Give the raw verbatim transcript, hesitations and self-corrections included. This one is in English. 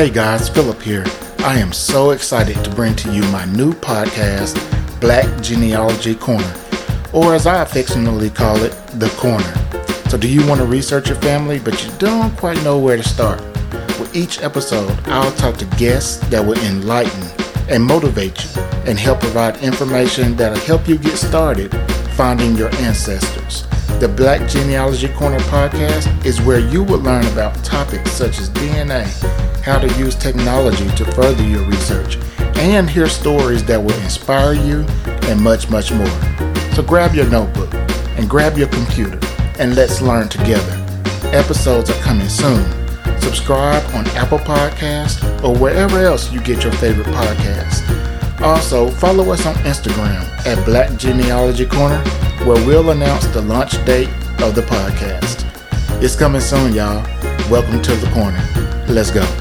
Hey guys, Philip here. I am so excited to bring to you my new podcast, Black Genealogy Corner, or as I affectionately call it, The Corner. So do you want to research your family, but you don't quite know where to start? With each episode, I'll talk to guests that will enlighten and motivate you and help provide information that will help you get started finding your ancestors. The Black Genealogy Corner podcast is where you will learn about topics such as D N A, how to use technology to further your research, and hear stories that will inspire you and much, much more. So grab your notebook and grab your computer and let's learn together. Episodes are coming soon. Subscribe on Apple Podcasts or wherever else you get your favorite podcasts. Also, follow us on Instagram at Black Genealogy Corner, where we'll announce the launch date of the podcast. It's coming soon, y'all. Welcome to the corner. Let's go.